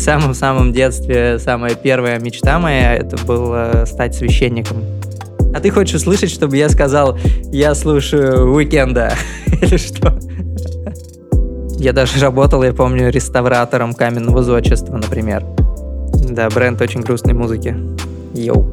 самом-самом детстве самая первая мечта моя — это было стать священником. А ты хочешь услышать, чтобы я сказал «я слушаю Уикенда» или что? Я даже работал, я помню, реставратором каменного зодчества, например. Да, бренд очень грустной музыки. Йоу.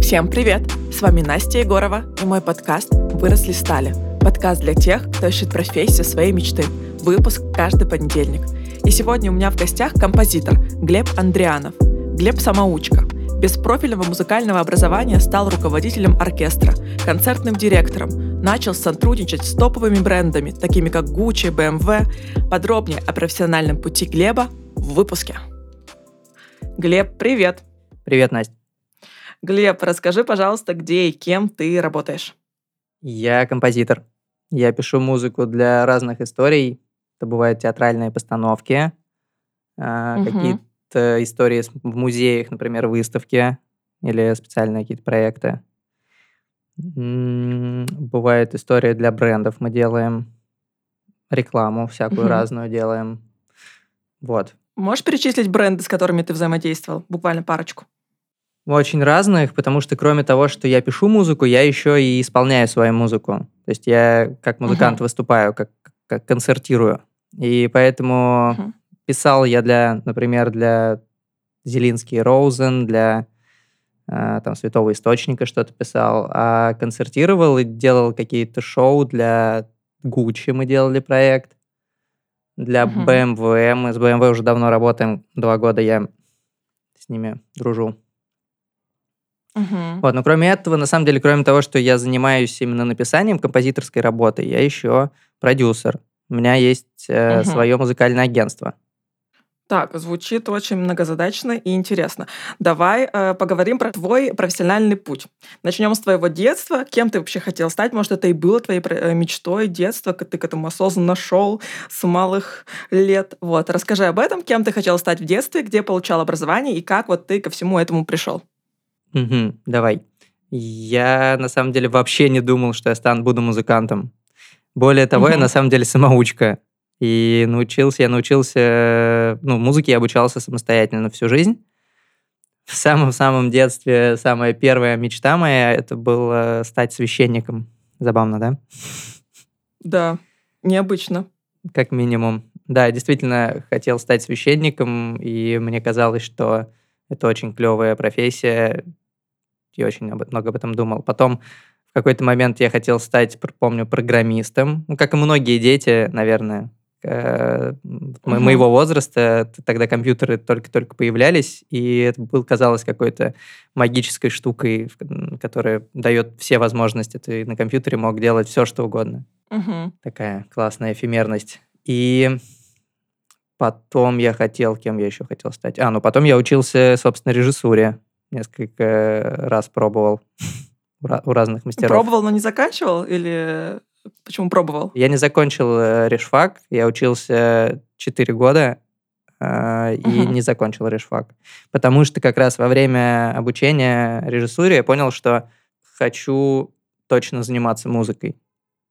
Всем привет! С вами Настя Егорова и мой подкаст «Выросли стали». Подкаст для тех, кто ищет профессию своей мечты. Выпуск каждый понедельник. И сегодня у меня в гостях композитор Глеб Андрианов. Глеб – самоучка. Без профильного музыкального образования стал руководителем оркестра, концертным директором. Начал сотрудничать с топовыми брендами, такими как Gucci, BMW. Подробнее о профессиональном пути Глеба в выпуске. Глеб, привет! Привет, Настя. Глеб, расскажи, пожалуйста, где и кем ты работаешь? Я композитор. Я пишу музыку для разных историй. Это бывают театральные постановки, какие-то истории в музеях, например, выставки или специальные какие-то проекты. Бывает история для брендов. Мы делаем рекламу всякую разную, делаем. Вот. Можешь перечислить бренды, с которыми ты взаимодействовал? Буквально парочку. Очень разных, потому что кроме того, что я пишу музыку, я еще и исполняю свою музыку. То есть я как музыкант выступаю, как концертирую. И поэтому... Писал я например, для Зелинский и Роузен, для Святого Источника что-то писал, а концертировал и делал какие-то шоу для Gucci, мы делали проект, для BMW, мы с BMW уже давно работаем, 2 года я с ними дружу. Вот, но кроме этого, на самом деле, кроме того, что я занимаюсь именно написанием композиторской работы, я еще продюсер. У меня есть свое музыкальное агентство. Так, звучит очень многозадачно и интересно. Давай поговорим про твой профессиональный путь. Начнем с твоего детства. Кем ты вообще хотел стать? Может, это и было твоей мечтой детства, ты к этому осознанно шел с малых лет. Вот. Расскажи об этом, кем ты хотел стать в детстве, где получал образование и как вот ты ко всему этому пришел. Давай. Я на самом деле вообще не думал, что я буду музыкантом. Более того, я на самом деле самоучка. И музыке я обучался самостоятельно всю жизнь. В самом-самом детстве самая первая мечта моя — это было стать священником. Забавно, да? Да, необычно. Как минимум. Да, действительно хотел стать священником, и мне казалось, что это очень клевая профессия. Я очень много об этом думал. Потом в какой-то момент я хотел стать, помню, программистом. Как и многие дети, наверное, моего возраста. Тогда компьютеры только-только появлялись, и это казалось какой-то магической штукой, которая дает все возможности. Ты на компьютере мог делать все, что угодно. Такая классная эфемерность. И потом кем я еще хотел стать? Потом я учился, собственно, режиссуре. Несколько раз пробовал. У разных мастеров. Пробовал, но не заканчивал? Или почему пробовал? Я не закончил решфак. Я учился 4 года и не закончил решфак. Потому что как раз во время обучения режиссуре я понял, что хочу точно заниматься музыкой.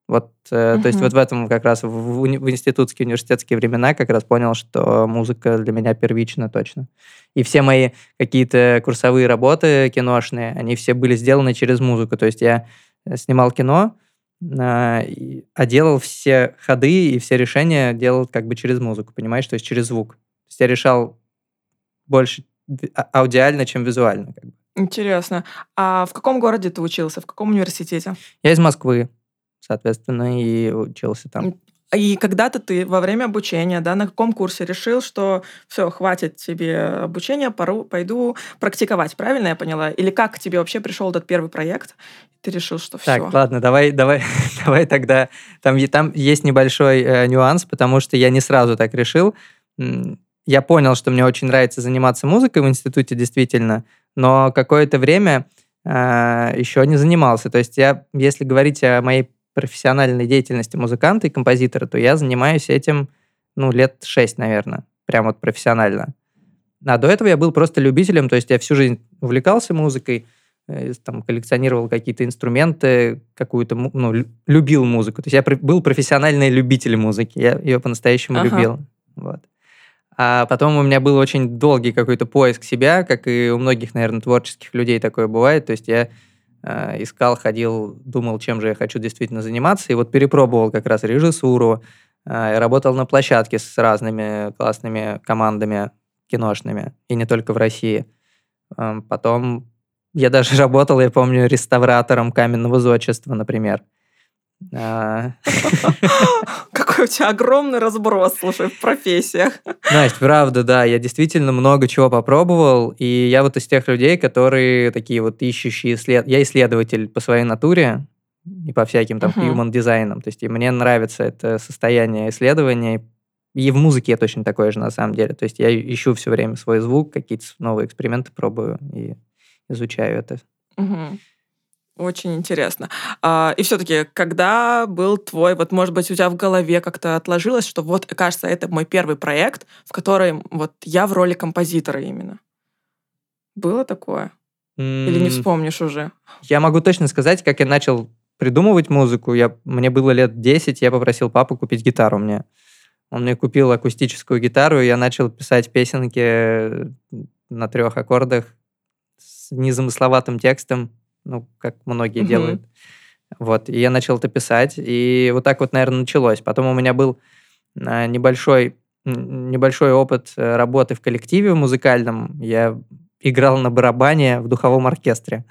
Вот, то есть вот в этом как раз в институтские, университетские времена как раз понял, что музыка для меня первична точно. И все мои какие-то курсовые работы киношные, они все были сделаны через музыку. То есть я снимал кино, а делал все ходы и все решения делал как бы через музыку, понимаешь? То есть через звук. То есть я решал больше аудиально, чем визуально. Как бы. Интересно. А в каком городе ты учился? В каком университете? Я из Москвы. Соответственно, и учился там. И когда-то ты во время обучения, да, на каком курсе решил, что все, хватит тебе обучения, пойду практиковать, правильно я поняла? Или как к тебе вообще пришел этот первый проект? Ты решил, что все. Так, ладно, давай тогда. Там есть небольшой нюанс, потому что я не сразу так решил. Я понял, что мне очень нравится заниматься музыкой в институте, действительно, но какое-то время еще не занимался. То есть я, если говорить о моей профессиональной деятельности музыканта и композитора, то я занимаюсь этим, лет 6, наверное, прям вот профессионально. А до этого я был просто любителем, то есть я всю жизнь увлекался музыкой, там, коллекционировал какие-то инструменты, какую-то, ну, любил музыку. То есть я был профессиональный любитель музыки, я ее по-настоящему любил. Вот. А потом у меня был очень долгий какой-то поиск себя, как и у многих, наверное, творческих людей такое бывает. То есть я искал, ходил, думал, чем же я хочу действительно заниматься, и вот перепробовал как раз режиссуру, работал на площадке с разными классными командами киношными, и не только в России. Потом я даже работал, я помню, реставратором каменного зодчества, например. Какой у тебя огромный разброс, слушай, в профессиях. Настя, правда, да, я действительно много чего попробовал, и я вот из тех людей, которые такие вот ищущие, я исследователь по своей натуре и по всяким там human дизайнам, то есть и мне нравится это состояние исследования, и в музыке я точно такой же на самом деле, то есть я ищу все время свой звук, какие-то новые эксперименты пробую и изучаю это. Очень интересно. И все-таки, когда был твой, вот, может быть, у тебя в голове как-то отложилось, что вот, кажется, это мой первый проект, в котором вот я в роли композитора именно. Было такое? Или не вспомнишь уже? Я могу точно сказать, как я начал придумывать музыку. Мне было лет 10, я попросил папу купить гитару мне. Он мне купил акустическую гитару, и я начал писать песенки на 3 аккордах с незамысловатым текстом. Ну, как многие делают. Вот, и я начал это писать, и вот так вот, наверное, началось. Потом у меня был небольшой опыт работы в коллективе музыкальном. Я играл на барабане в духовом оркестре.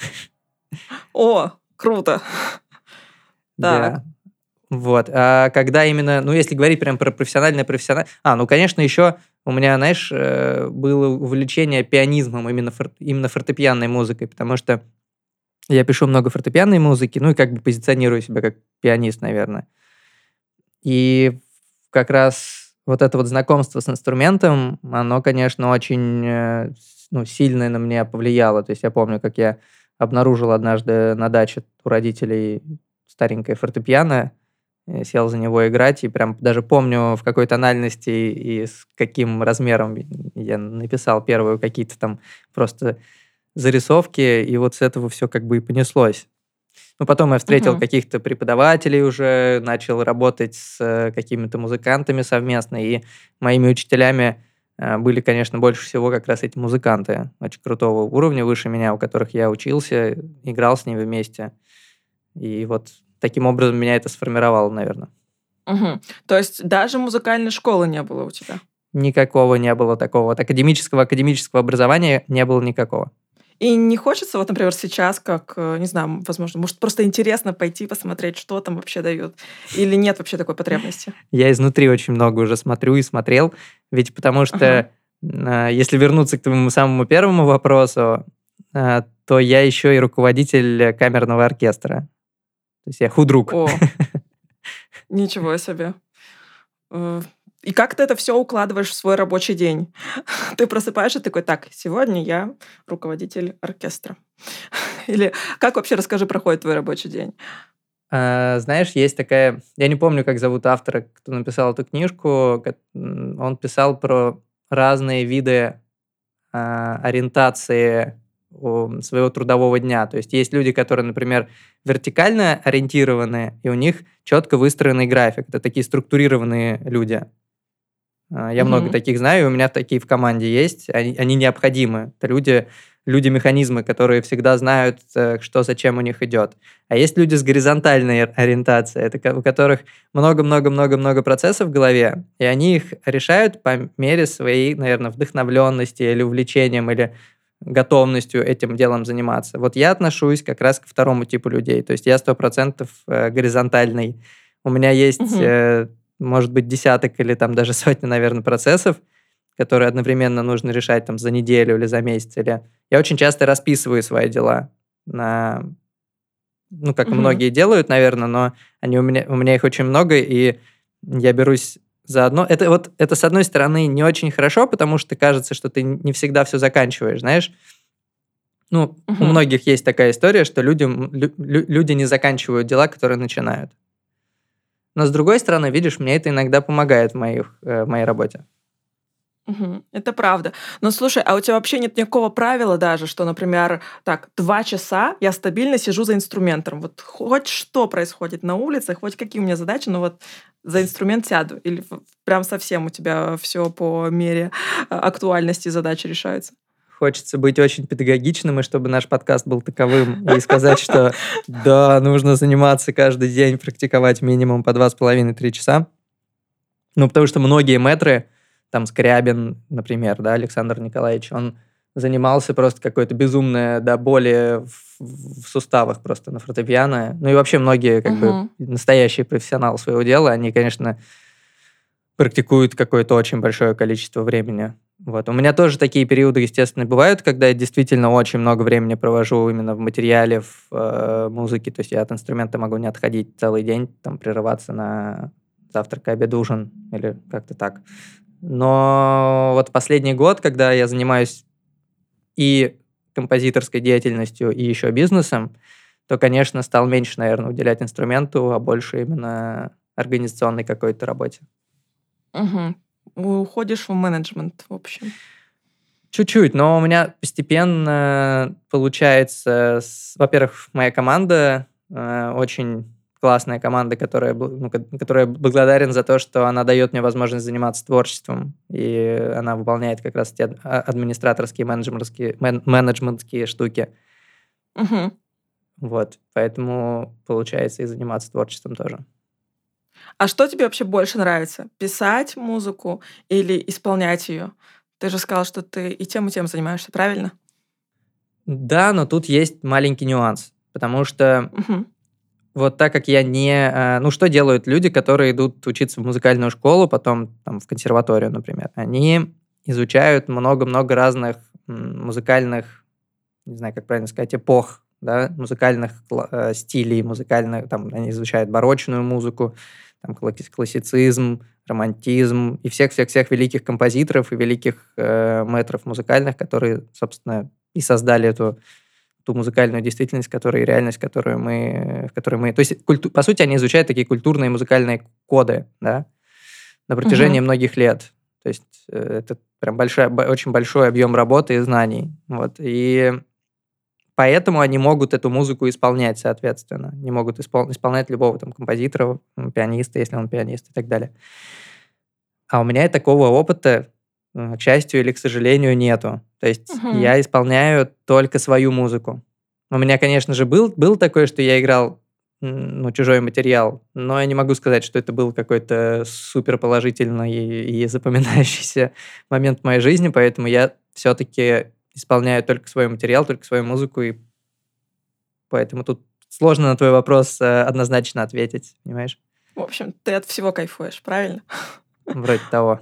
О, круто! Да. Вот, а когда именно, ну, если говорить прям про профессиональное... ну, конечно, еще у меня, знаешь, было увлечение пианизмом, именно фортепианной музыкой, потому что я пишу много фортепианной музыки, ну и как бы позиционирую себя как пианист, наверное. И как раз вот это вот знакомство с инструментом, оно, конечно, очень сильно на меня повлияло. То есть я помню, как я обнаружил однажды на даче у родителей старенькое фортепиано, сел за него играть, и прям даже помню, в какой тональности и с каким размером я написал первые какие-то там просто... зарисовки, и вот с этого все как бы и понеслось. Ну, потом я встретил каких-то преподавателей уже, начал работать с какими-то музыкантами совместно, и моими учителями были, конечно, больше всего как раз эти музыканты очень крутого уровня, выше меня, у которых я учился, играл с ними вместе. И вот таким образом меня это сформировало, наверное. То есть даже музыкальной школы не было у тебя? Никакого не было такого. От академического образования не было никакого. И не хочется, вот, например, сейчас, как, не знаю, возможно, может, просто интересно пойти посмотреть, что там вообще дают? Или нет вообще такой потребности? Я изнутри очень много уже смотрю и смотрел, ведь потому что, если вернуться к твоему самому первому вопросу, то я еще и руководитель камерного оркестра. То есть я худрук. О, ничего себе. И как ты это все укладываешь в свой рабочий день? Ты просыпаешься и такой: так, сегодня я руководитель оркестра. Или как вообще, расскажи, проходит твой рабочий день? Знаешь, есть такая... Я не помню, как зовут автора, кто написал эту книжку. Он писал про разные виды ориентации своего трудового дня. То есть есть люди, которые, например, вертикально ориентированы, и у них четко выстроенный график. Это такие структурированные люди. Я много таких знаю, у меня такие в команде есть, они необходимы. Это люди-механизмы, которые всегда знают, что зачем у них идет. А есть люди с горизонтальной ориентацией, это у которых много-много-много-много процессов в голове, и они их решают по мере своей, наверное, вдохновленности или увлечением, или готовностью этим делом заниматься. Вот я отношусь как раз к второму типу людей. То есть я 100% горизонтальный. У меня есть, может быть, десяток или там даже сотни, наверное, процессов, которые одновременно нужно решать там за неделю или за месяц. Или... Я очень часто расписываю свои дела на... Ну, как многие делают, наверное, но они у меня их очень много, и я берусь заодно. Это, с одной стороны, не очень хорошо, потому что кажется, что ты не всегда все заканчиваешь, знаешь. Ну, у многих есть такая история, что люди не заканчивают дела, которые начинают. Но, с другой стороны, видишь, мне это иногда помогает в моей работе. Угу, это правда. Но слушай, а у тебя вообще нет никакого правила даже, что, например, так, 2 часа я стабильно сижу за инструментом. Вот хоть что происходит на улице, хоть какие у меня задачи, но вот за инструмент сяду. Или прям совсем у тебя все по мере актуальности задачи решается? Хочется быть очень педагогичным, и чтобы наш подкаст был таковым, и сказать, что да, нужно заниматься каждый день, практиковать минимум по 2,5-3 часа. Ну, потому что многие мэтры, там Скрябин, например, да, Александр Николаевич, он занимался просто какое-то безумное до боли в суставах просто на фортепиано. Ну и вообще многие как бы настоящие профессионалы своего дела, они, конечно, практикуют какое-то очень большое количество времени. Вот. У меня тоже такие периоды, естественно, бывают, когда я действительно очень много времени провожу именно в материале, в музыке. То есть я от инструмента могу не отходить целый день, там прерываться на завтрак, обед, ужин или как-то так. Но вот последний год, когда я занимаюсь и композиторской деятельностью, и еще бизнесом, то, конечно, стал меньше, наверное, уделять инструменту, а больше именно организационной какой-то работе. Угу. Уходишь в менеджмент, в общем. Чуть-чуть, но у меня постепенно получается... Во-первых, моя команда очень классная команда, которая благодарен за то, что она дает мне возможность заниматься творчеством, и она выполняет как раз те администраторские, менеджментские штуки. Угу. Вот, поэтому получается и заниматься творчеством тоже. А что тебе вообще больше нравится? Писать музыку или исполнять ее? Ты же сказал, что ты и тем занимаешься, правильно? Да, но тут есть маленький нюанс, потому что вот так как я не... Ну, что делают люди, которые идут учиться в музыкальную школу, потом там, в консерваторию, например? Они изучают много-много разных музыкальных, не знаю, как правильно сказать, эпох, да, музыкальных стилей, музыкальных, там, они изучают барочную музыку, там, классицизм, романтизм и всех-всех-всех великих композиторов и великих мэтров музыкальных, которые, собственно, и создали эту ту музыкальную действительность, которая реальность, в которой мы... То есть, по сути, они изучают такие культурные музыкальные коды, да, на протяжении многих лет. То есть, это прям очень большой объем работы и знаний. Вот. И поэтому они могут эту музыку исполнять, соответственно. Они могут исполнять любого там композитора, пианиста, если он пианист и так далее. А у меня такого опыта, к счастью или к сожалению, нету. То есть я исполняю только свою музыку. У меня, конечно же, был такое, что я играл чужой материал, но я не могу сказать, что это был какой-то суперположительный и запоминающийся момент в моей жизни, поэтому я все-таки исполняю только свой материал, только свою музыку, и поэтому тут сложно на твой вопрос однозначно ответить, понимаешь? В общем, ты от всего кайфуешь, правильно? Вроде того.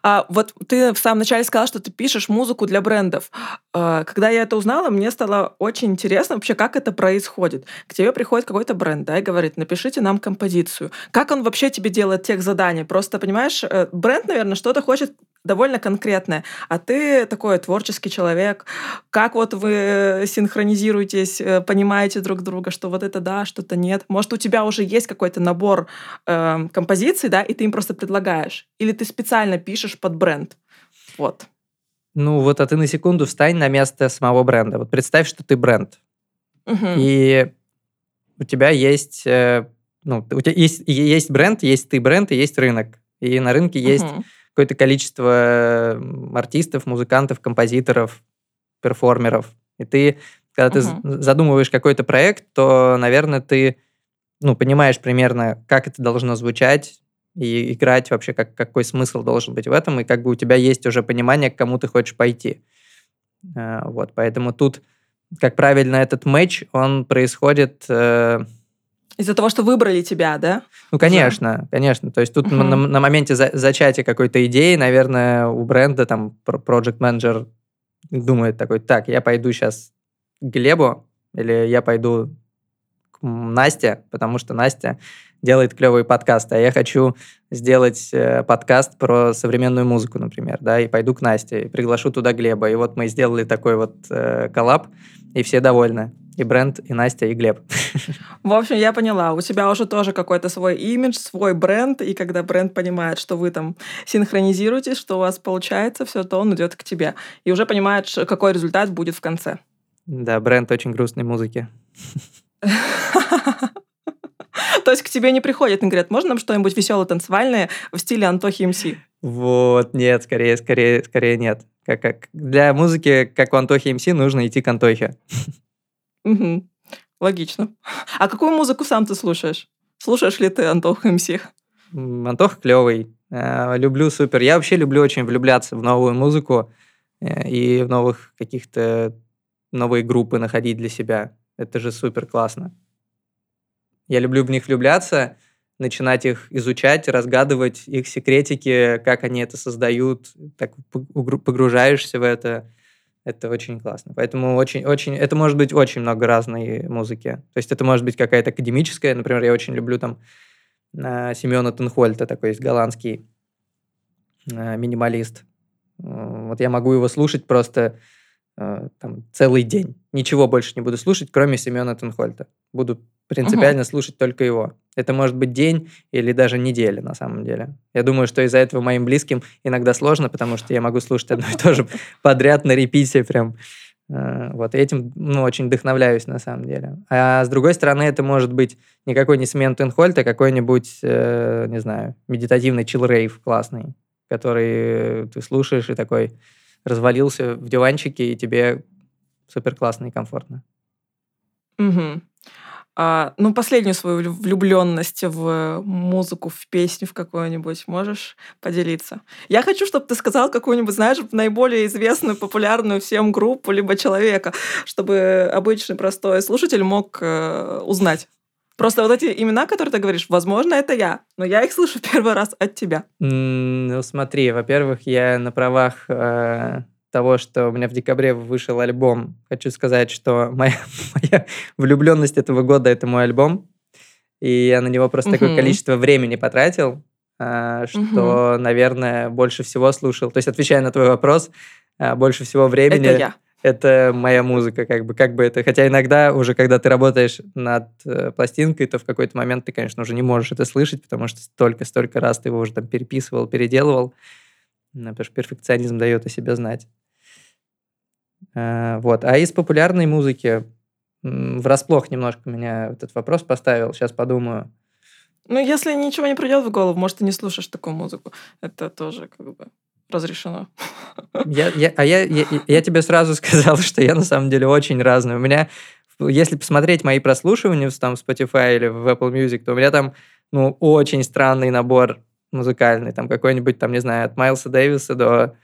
А вот ты в самом начале сказал, что ты пишешь музыку для брендов. Когда я это узнала, мне стало очень интересно вообще, как это происходит. К тебе приходит какой-то бренд, да, и говорит, напишите нам композицию. Как он вообще тебе делает техзадания? Просто, понимаешь, бренд, наверное, что-то хочет довольно конкретное, а ты такой творческий человек. Как вот вы синхронизируетесь, понимаете друг друга, что вот это да, что-то нет? Может, у тебя уже есть какой-то набор композиций, да, и ты им просто предлагаешь? Или ты специально пишешь под бренд? Вот. Ну вот, а ты на секунду встань на место самого бренда. Вот представь, что ты бренд. И у тебя есть... у тебя есть бренд, есть ты бренд, и есть рынок. И на рынке есть... какое-то количество артистов, музыкантов, композиторов, перформеров. И ты, когда ты задумываешь какой-то проект, то, наверное, ты понимаешь примерно, как это должно звучать и играть вообще, какой смысл должен быть в этом, и как бы у тебя есть уже понимание, к кому ты хочешь пойти. Вот, поэтому тут, как правильно, этот матч, он происходит... Из-за того, что выбрали тебя, да? Ну, конечно, конечно. То есть тут на моменте зачатия какой-то идеи, наверное, у бренда там проджект-менеджер думает такой, так, я пойду сейчас к Глебу или я пойду к Насте, потому что Настя делает клевые подкасты, а я хочу сделать подкаст про современную музыку, например, да, и пойду к Насте, и приглашу туда Глеба. И вот мы сделали такой вот коллаб, и все довольны. и бренд, и Настя, и Глеб. В общем, я поняла, у тебя уже тоже какой-то свой имидж, свой бренд, и когда бренд понимает, что вы там синхронизируетесь, что у вас получается все, то он идет к тебе. И уже понимаешь, какой результат будет в конце. Да, бренд очень грустной музыки. То есть к тебе не приходят и говорят, можно нам что-нибудь веселое, танцевальное в стиле Антохи МС? Вот, нет, скорее нет. Как для музыки, как у Антохи МС, нужно идти к Антохе. Угу. Логично. А какую музыку сам ты слушаешь? Слушаешь ли ты Антоху МС? Антоха клевый. Люблю супер. Я вообще люблю очень влюбляться в новую музыку и в новых каких-то новые группы находить для себя. Это же супер классно. Я люблю в них влюбляться, начинать их изучать, разгадывать их секретики, как они это создают, так погружаешься в это. Это очень классно. Поэтому очень, это может быть очень много разной музыки. То есть это может быть какая-то академическая. Например, я очень люблю там Симеона тен Холта, такой есть голландский минималист. Вот я могу его слушать просто там, целый день. Ничего больше не буду слушать, кроме Симеона тен Холта. Буду принципиально слушать только его. Это может быть день или даже неделя, на самом деле. Я думаю, что из-за этого моим близким иногда сложно, потому что я могу слушать одно и то же подряд на репите прям. Вот. И этим, очень вдохновляюсь, на самом деле. А с другой стороны, это может быть никакой не Симеон тен Холт, а какой-нибудь, не знаю, медитативный чил-рейв классный, который ты слушаешь и такой развалился в диванчике, и тебе супер классно и комфортно. Угу. Последнюю свою влюбленность в музыку, в песню, в какую-нибудь можешь поделиться? Я хочу, чтобы ты сказал какую-нибудь, знаешь, наиболее известную, популярную всем группу, либо человека, чтобы обычный простой слушатель мог узнать. Просто вот эти имена, которые ты говоришь, возможно, это я, но я их слышу первый раз от тебя. Смотри, во-первых, я на правах того, что у меня в декабре вышел альбом. Хочу сказать, что моя влюбленность этого года — это мой альбом. И я на него просто такое количество времени потратил, что, наверное, больше всего слушал. То есть, отвечая на твой вопрос, больше всего времени... Это я. Это моя музыка, как бы это... Хотя иногда уже, когда ты работаешь над пластинкой, то в какой-то момент ты, конечно, уже не можешь это слышать, потому что столько раз ты его уже там переписывал, переделывал. Потому что перфекционизм дает о себе знать. Вот. А из популярной музыки врасплох немножко меня этот вопрос поставил. Сейчас подумаю. Если ничего не придет в голову, может, ты не слушаешь такую музыку. Это тоже разрешено. Я тебе сразу сказал, что я на самом деле очень разный. У меня, если посмотреть мои прослушивания там, в Spotify или в Apple Music, то у меня там очень странный набор музыкальный, там какой-нибудь, там, не знаю, от Майлса Дэвиса до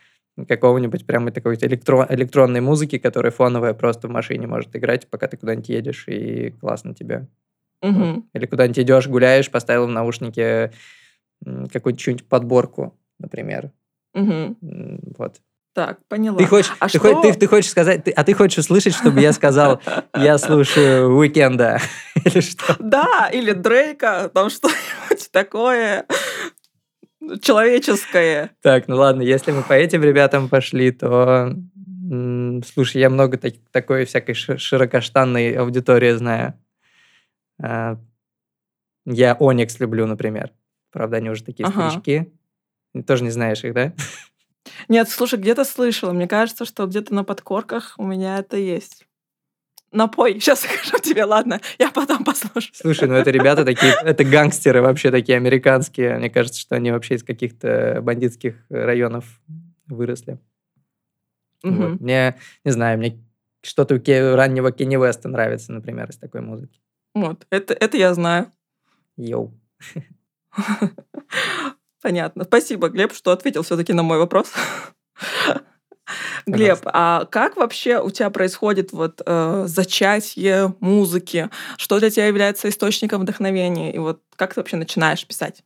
какого-нибудь прямо такой электронной музыки, которая фоновая просто в машине может играть, пока ты куда-нибудь едешь, и классно тебе. Угу. Или куда-нибудь идешь, гуляешь, поставил в наушнике какую-нибудь подборку, например. Угу. Вот. Так, поняла. Ты хочешь услышать, чтобы я сказал, я слушаю Уикенда или что? Да, или Дрейка, там что-нибудь такое... человеческое. Так, ладно, если мы по этим ребятам пошли, то... Слушай, я много такой всякой широкоштанной аудитории знаю. Я Onyx люблю, например. Правда, они уже такие старички. Тоже не знаешь их, да? Нет, слушай, где-то слышала. Мне кажется, что где-то на подкорках у меня это есть. Напой, сейчас скажу тебе, ладно, я потом послушаю. Слушай, это ребята такие, это гангстеры вообще такие американские. Мне кажется, что они вообще из каких-то бандитских районов выросли. Вот. Мне что-то у раннего Канье Веста нравится, например, из такой музыки. Вот, это я знаю. Йоу. Понятно. Спасибо, Глеб, что ответил все-таки на мой вопрос. Глеб, а как вообще у тебя происходит зачатие музыки? Что для тебя является источником вдохновения? И как ты вообще начинаешь писать?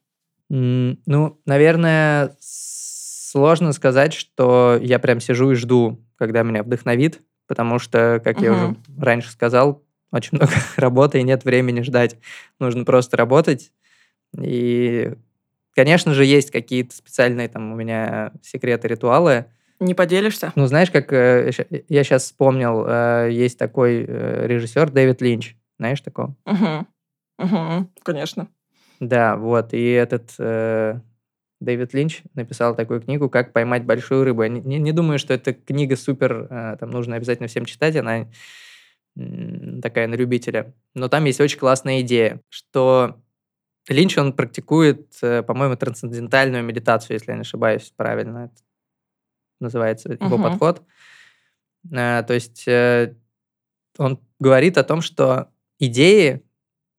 Наверное, сложно сказать, что я прям сижу и жду, когда меня вдохновит, потому что, как я уже раньше сказал, очень много работы и нет времени ждать. Нужно просто работать. И, конечно же, есть какие-то специальные там у меня секреты, ритуалы, Не поделишься? Ну, знаешь, как я сейчас вспомнил, есть такой режиссер Дэвид Линч. Знаешь такого? Угу, конечно. Да, вот. И этот Дэвид Линч написал такую книгу «Как поймать большую рыбу». Я не думаю, что эта книга супер, там нужно обязательно всем читать, она такая на любителя. Но там есть очень классная идея, что Линч, он практикует, по-моему, трансцендентальную медитацию, если я не ошибаюсь, правильно это называется, его подход. То есть он говорит о том, что идеи,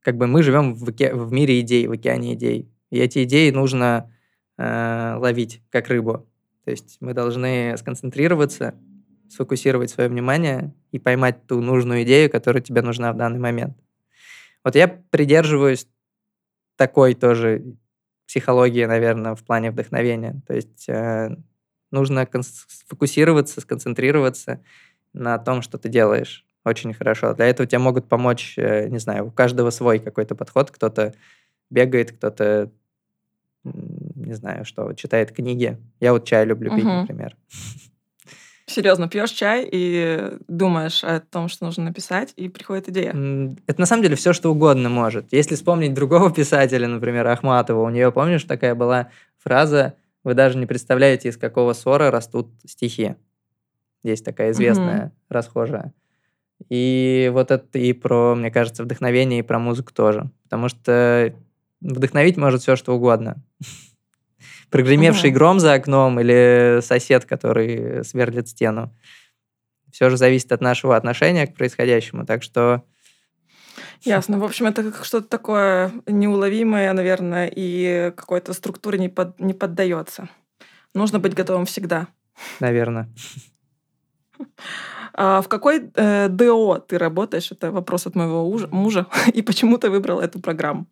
как бы мы живем в мире идей, в океане идей. И эти идеи нужно ловить, как рыбу. То есть мы должны сконцентрироваться, сфокусировать свое внимание и поймать ту нужную идею, которая тебе нужна в данный момент. Вот я придерживаюсь такой тоже психологии, наверное, в плане вдохновения. То есть нужно сфокусироваться, сконцентрироваться на том, что ты делаешь. Очень хорошо. Для этого тебе могут помочь, не знаю, у каждого свой какой-то подход. Кто-то бегает, кто-то, не знаю, что, читает книги. Я вот чай люблю пить, например. Серьезно, пьешь чай и думаешь о том, что нужно написать, и приходит идея. Это на самом деле все, что угодно может. Если вспомнить другого писателя, например, Ахматова, у нее, помнишь, такая была фраза: «Вы даже не представляете, из какого сора растут стихи». Есть такая известная, расхожая. И вот это и про, мне кажется, вдохновение, и про музыку тоже. Потому что вдохновить может все, что угодно. Прогремевший гром за окном или сосед, который сверлит стену. Все же зависит от нашего отношения к происходящему. Так что... Ясно. В общем, это что-то такое неуловимое, наверное, и какой-то структуре не поддается. Нужно быть готовым всегда. Наверное. А в какой ДО ты работаешь? Это вопрос от моего мужа. И почему ты выбрал эту программу?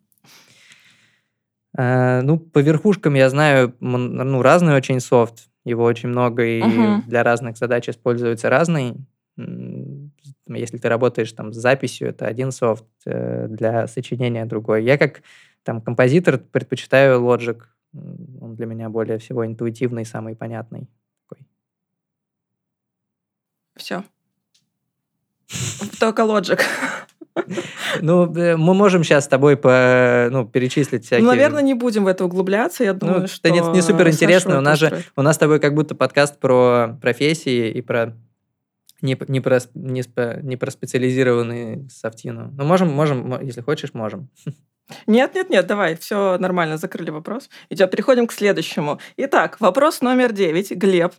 Ну, по верхушкам я знаю, разный очень софт. Его очень много, и для разных задач используется разный. Если ты работаешь там с записью, это один софт, для сочинения другой. Я как там композитор предпочитаю Logic. Он для меня более всего интуитивный, самый понятный. Все. Только Logic. Ну, мы можем сейчас с тобой перечислить всякие... Ну, наверное, не будем в это углубляться, я думаю, что... Это не суперинтересно, у нас с тобой как будто подкаст про профессии и про... Не про специализированную софтину. Ну, можем, если хочешь, можем. Нет, давай, все нормально, закрыли вопрос. Идем, переходим к следующему. Итак, вопрос номер 9, Глеб.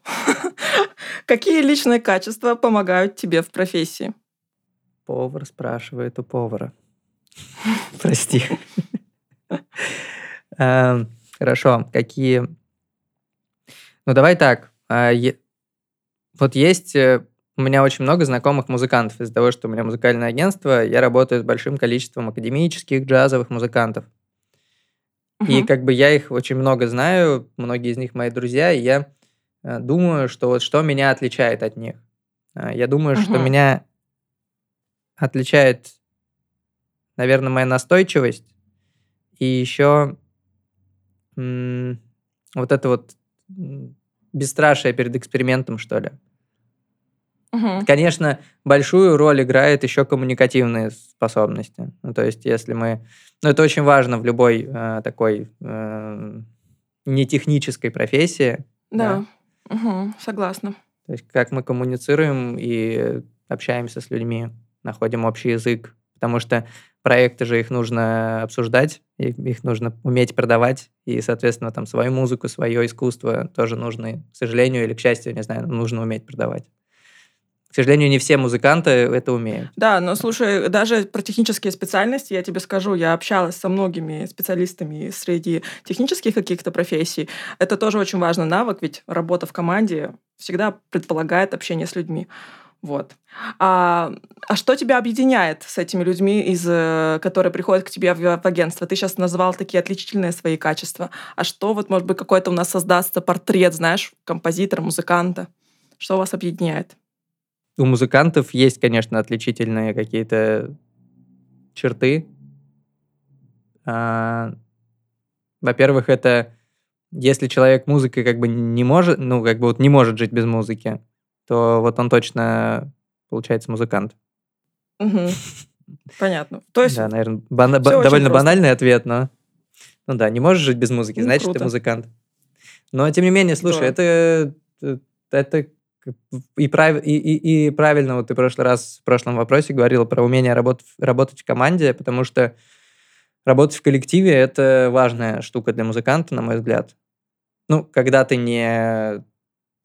Какие личные качества помогают тебе в профессии? Повар спрашивает у повара. Прости. Хорошо, какие... Ну, давай так. Вот есть... У меня очень много знакомых музыкантов. Из-за того, что у меня музыкальное агентство, я работаю с большим количеством академических, джазовых музыкантов. И как бы я их очень много знаю, многие из них мои друзья, и я думаю, что вот что меня отличает от них. Я думаю, что меня отличает, наверное, моя настойчивость и еще вот это вот бесстрашие перед экспериментом, что ли. Конечно, большую роль играет еще коммуникативные способности. Ну, то есть, если мы... Ну, это очень важно в любой такой нетехнической профессии. Да. Согласна. То есть, как мы коммуницируем и общаемся с людьми, находим общий язык. Потому что проекты же их нужно обсуждать, их нужно уметь продавать, и, соответственно, там свою музыку, свое искусство тоже нужно, к сожалению или к счастью, не знаю, нужно уметь продавать. К сожалению, не все музыканты это умеют. Да, но слушай, даже про технические специальности я тебе скажу, я общалась со многими специалистами среди технических каких-то профессий. Это тоже очень важный навык, ведь работа в команде всегда предполагает общение с людьми. Вот. А что тебя объединяет с этими людьми, которые приходят к тебе в агентство? Ты сейчас назвал такие отличительные свои качества. А что, вот, может быть, какой-то у нас создастся портрет, знаешь, композитора, музыканта? Что вас объединяет? У музыкантов есть, конечно, отличительные какие-то черты. Во-первых, это Если человек музыкой как бы не может, ну, как бы вот не может жить без музыки, то вот он точно, получается, музыкант. Угу. Понятно. То есть, да, наверное, довольно банальный ответ, но... Ну да, не можешь жить без музыки, ну, значит, круто. Ты музыкант. Но, тем не менее, слушай, да. это и правильно, вот ты в прошлый раз в прошлом вопросе говорила про умение работать в команде, потому что работать в коллективе – это важная штука для музыканта, на мой взгляд. Ну, когда ты не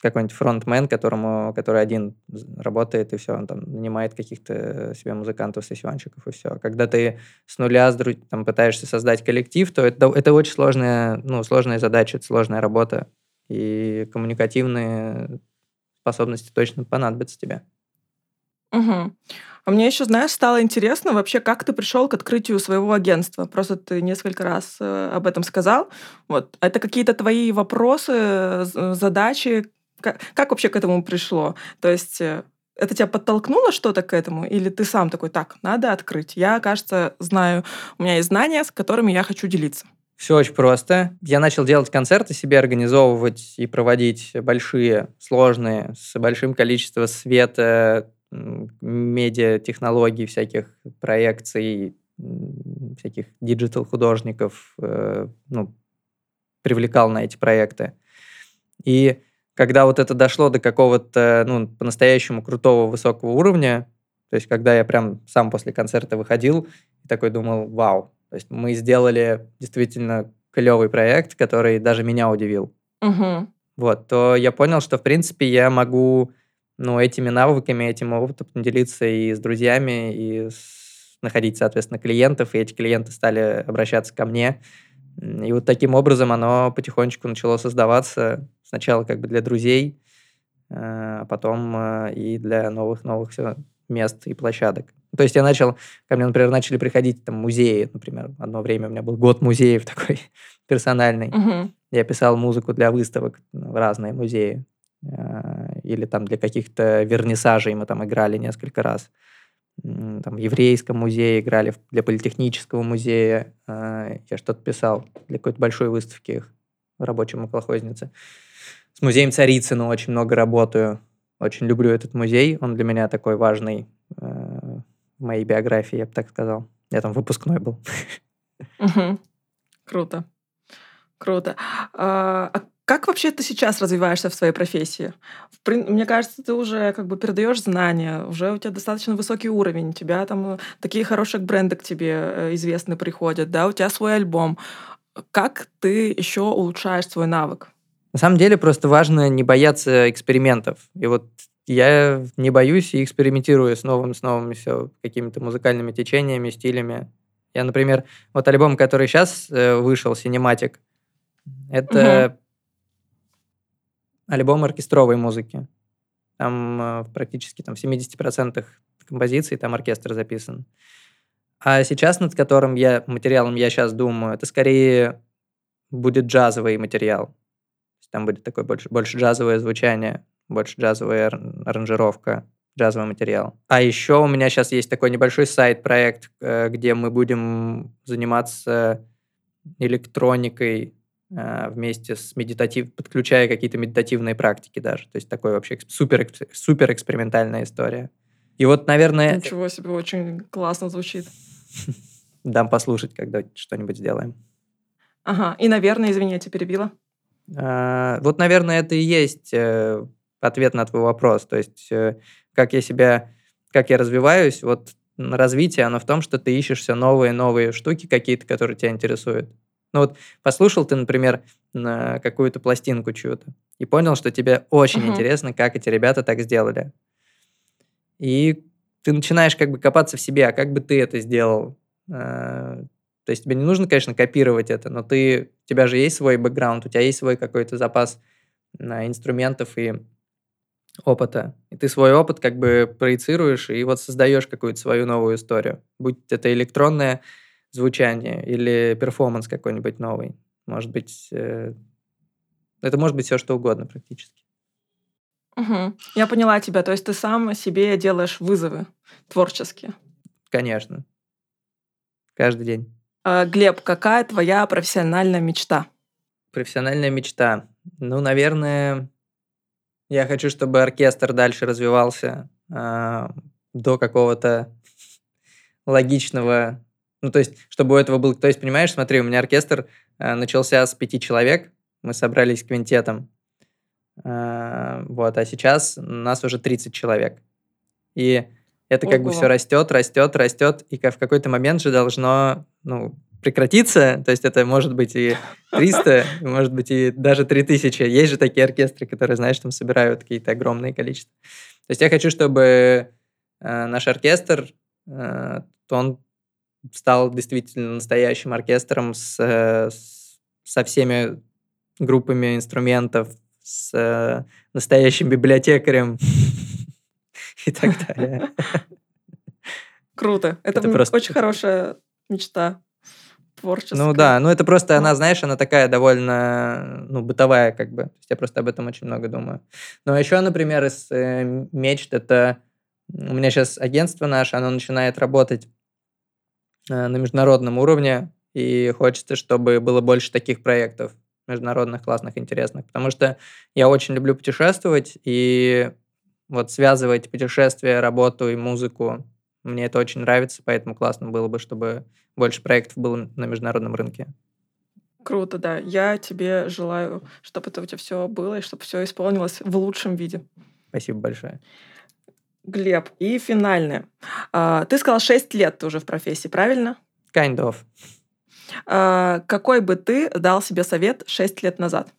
какой-нибудь фронтмен, который один работает, и все, он там нанимает каких-то себе музыкантов-сессионщиков, и все. Когда ты с нуля там, пытаешься создать коллектив, то это очень сложная задача, это сложная работа. И коммуникативные способности точно понадобятся тебе. Угу. А мне еще, знаешь, стало интересно вообще, как ты пришел к открытию своего агентства. Просто ты несколько раз об этом сказал. Вот. Это какие-то твои вопросы, задачи, как вообще к этому пришло? То есть это тебя подтолкнуло что-то к этому? Или ты сам такой, так, надо открыть? Я, кажется, знаю, у меня есть знания, с которыми я хочу делиться. Все очень просто. Я начал делать концерты себе, организовывать и проводить большие, сложные, с большим количеством света, медиатехнологий, всяких проекций, всяких диджитал-художников, ну, привлекал на эти проекты. И когда вот это дошло до какого-то, ну, по-настоящему крутого, высокого уровня, то есть когда я прям сам после концерта выходил и такой думал, вау, то есть мы сделали действительно клевый проект, который даже меня удивил. Угу. Вот, то я понял, что, в принципе, я могу, ну, этими навыками, этим опытом делиться и с друзьями, и находить, соответственно, клиентов, и эти клиенты стали обращаться ко мне. И вот таким образом оно потихонечку начало создаваться. Сначала как бы для друзей, а потом и для новых все мест и площадок. То есть я начал, ко мне, например, начали приходить там музеи, например. Одно время у меня был год музеев такой персональный. Угу. Я писал музыку для выставок в разные музеи. Или там для каких-то вернисажей мы там играли несколько раз. Там, в Еврейском музее играли, для Политехнического музея. Я что-то писал для какой-то большой выставки их. В рабочей колхознице. С музеем Царицына очень много работаю. Очень люблю этот музей. Он для меня такой важный в моей биографии, я бы так сказал. Я там выпускной был. Угу. Круто. Круто. А как вообще ты сейчас развиваешься в своей профессии? Мне кажется, ты уже как бы передаешь знания, уже у тебя достаточно высокий уровень, у тебя там такие хорошие бренды к тебе известные приходят, да, у тебя свой альбом. Как ты еще улучшаешь свой навык? На самом деле просто важно не бояться экспериментов. И вот я не боюсь и экспериментирую с новыми все какими-то музыкальными течениями, стилями. Я, например, вот альбом, который сейчас вышел, «Синематик», это альбом оркестровой музыки. Там практически там, в 70% композиций там оркестр записан. А сейчас, над которым материалом я сейчас думаю, это скорее будет джазовый материал. Там будет такое больше джазовое звучание, больше джазовая аранжировка, джазовый материал. А еще у меня сейчас есть такой небольшой сайт-проект, где мы будем заниматься электроникой вместе с подключая какие-то медитативные практики даже. То есть такой вообще супер экспериментальная история. И вот, наверное... Ничего себе, очень классно звучит. Дам послушать, когда что-нибудь сделаем. Ага, и, наверное, извини, я тебя перебила. Вот, наверное, это и есть ответ на твой вопрос. То есть, как я развиваюсь, вот развитие, оно в том, что ты ищешь все новые штуки какие-то, которые тебя интересуют. Ну вот послушал ты, например, какую-то пластинку чью-то и понял, что тебе очень интересно, как эти ребята так сделали. И ты начинаешь как бы копаться в себе, а как бы ты это сделал? То есть тебе не нужно, конечно, копировать это, но у тебя же есть свой бэкграунд, у тебя есть свой какой-то запас инструментов и опыта. И ты свой опыт как бы проецируешь и вот создаешь какую-то свою новую историю. Будь это электронное звучание или перформанс какой-нибудь новый. Это может быть все что угодно практически. Угу. Я поняла тебя. То есть ты сам себе делаешь вызовы творческие? Конечно. Каждый день. Глеб, какая твоя профессиональная мечта? Профессиональная мечта. Ну, наверное, я хочу, чтобы оркестр дальше развивался до какого-то логичного... Ну, то есть, чтобы у этого был... То есть, понимаешь, смотри, у меня оркестр начался с 5 человек, мы собрались квинтетом. Вот, а сейчас у нас уже 30 человек. И это как бы все растет, и в какой-то момент же должно, ну, прекратиться. То есть это может быть и 300, может быть и даже 3000. Есть же такие оркестры, которые, знаешь, там собирают какие-то огромные количества. То есть я хочу, чтобы наш оркестр, он стал действительно настоящим оркестром со всеми группами инструментов, с настоящим библиотекарем и так далее. Круто. Это просто... очень хорошая мечта творческая. Ну да, ну это просто она, знаешь, она такая довольно, ну, бытовая как бы. То есть я просто об этом очень много думаю. Ну а еще, например, из мечт это... У меня сейчас агентство наше, оно начинает работать на международном уровне, и хочется, чтобы было больше таких проектов международных, классных, интересных. Потому что я очень люблю путешествовать, и вот связывать путешествия, работу и музыку, мне это очень нравится, поэтому классно было бы, чтобы больше проектов было на международном рынке. Круто, да. Я тебе желаю, чтобы это у тебя все было, и чтобы все исполнилось в лучшем виде. Спасибо большое. Глеб, и финальное. Ты сказал, 6 лет ты уже в профессии, правильно? Kind of. Какой бы ты дал себе совет 6 лет назад?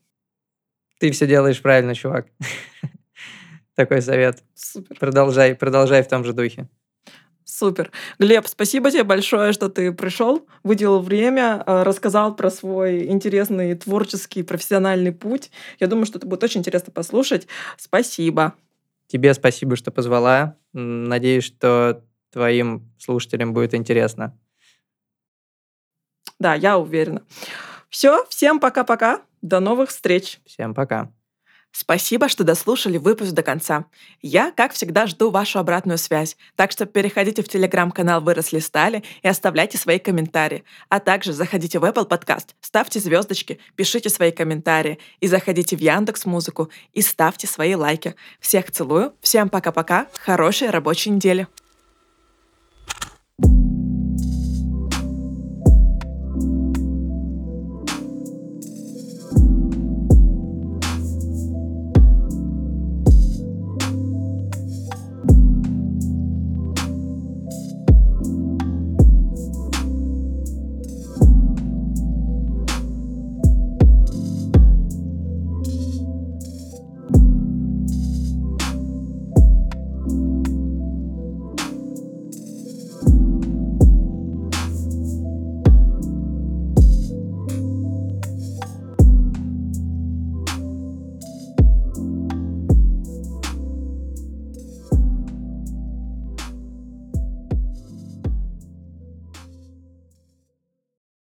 Ты все делаешь правильно, чувак. Такой совет. Супер. Продолжай в том же духе. Супер. Глеб, спасибо тебе большое, что ты пришел, выделил время, рассказал про свой интересный творческий профессиональный путь. Я думаю, что это будет очень интересно послушать. Спасибо. Тебе спасибо, что позвала. Надеюсь, что твоим слушателям будет интересно. Да, я уверена. Все, всем пока-пока. До новых встреч. Всем пока. Спасибо, что дослушали выпуск до конца. Я, как всегда, жду вашу обратную связь, так что переходите в телеграм-канал «Выросли стали» и оставляйте свои комментарии. А также заходите в Apple Podcast, ставьте звездочки, пишите свои комментарии и заходите в Яндекс.Музыку и ставьте свои лайки. Всех целую, всем пока-пока, хорошей рабочей недели.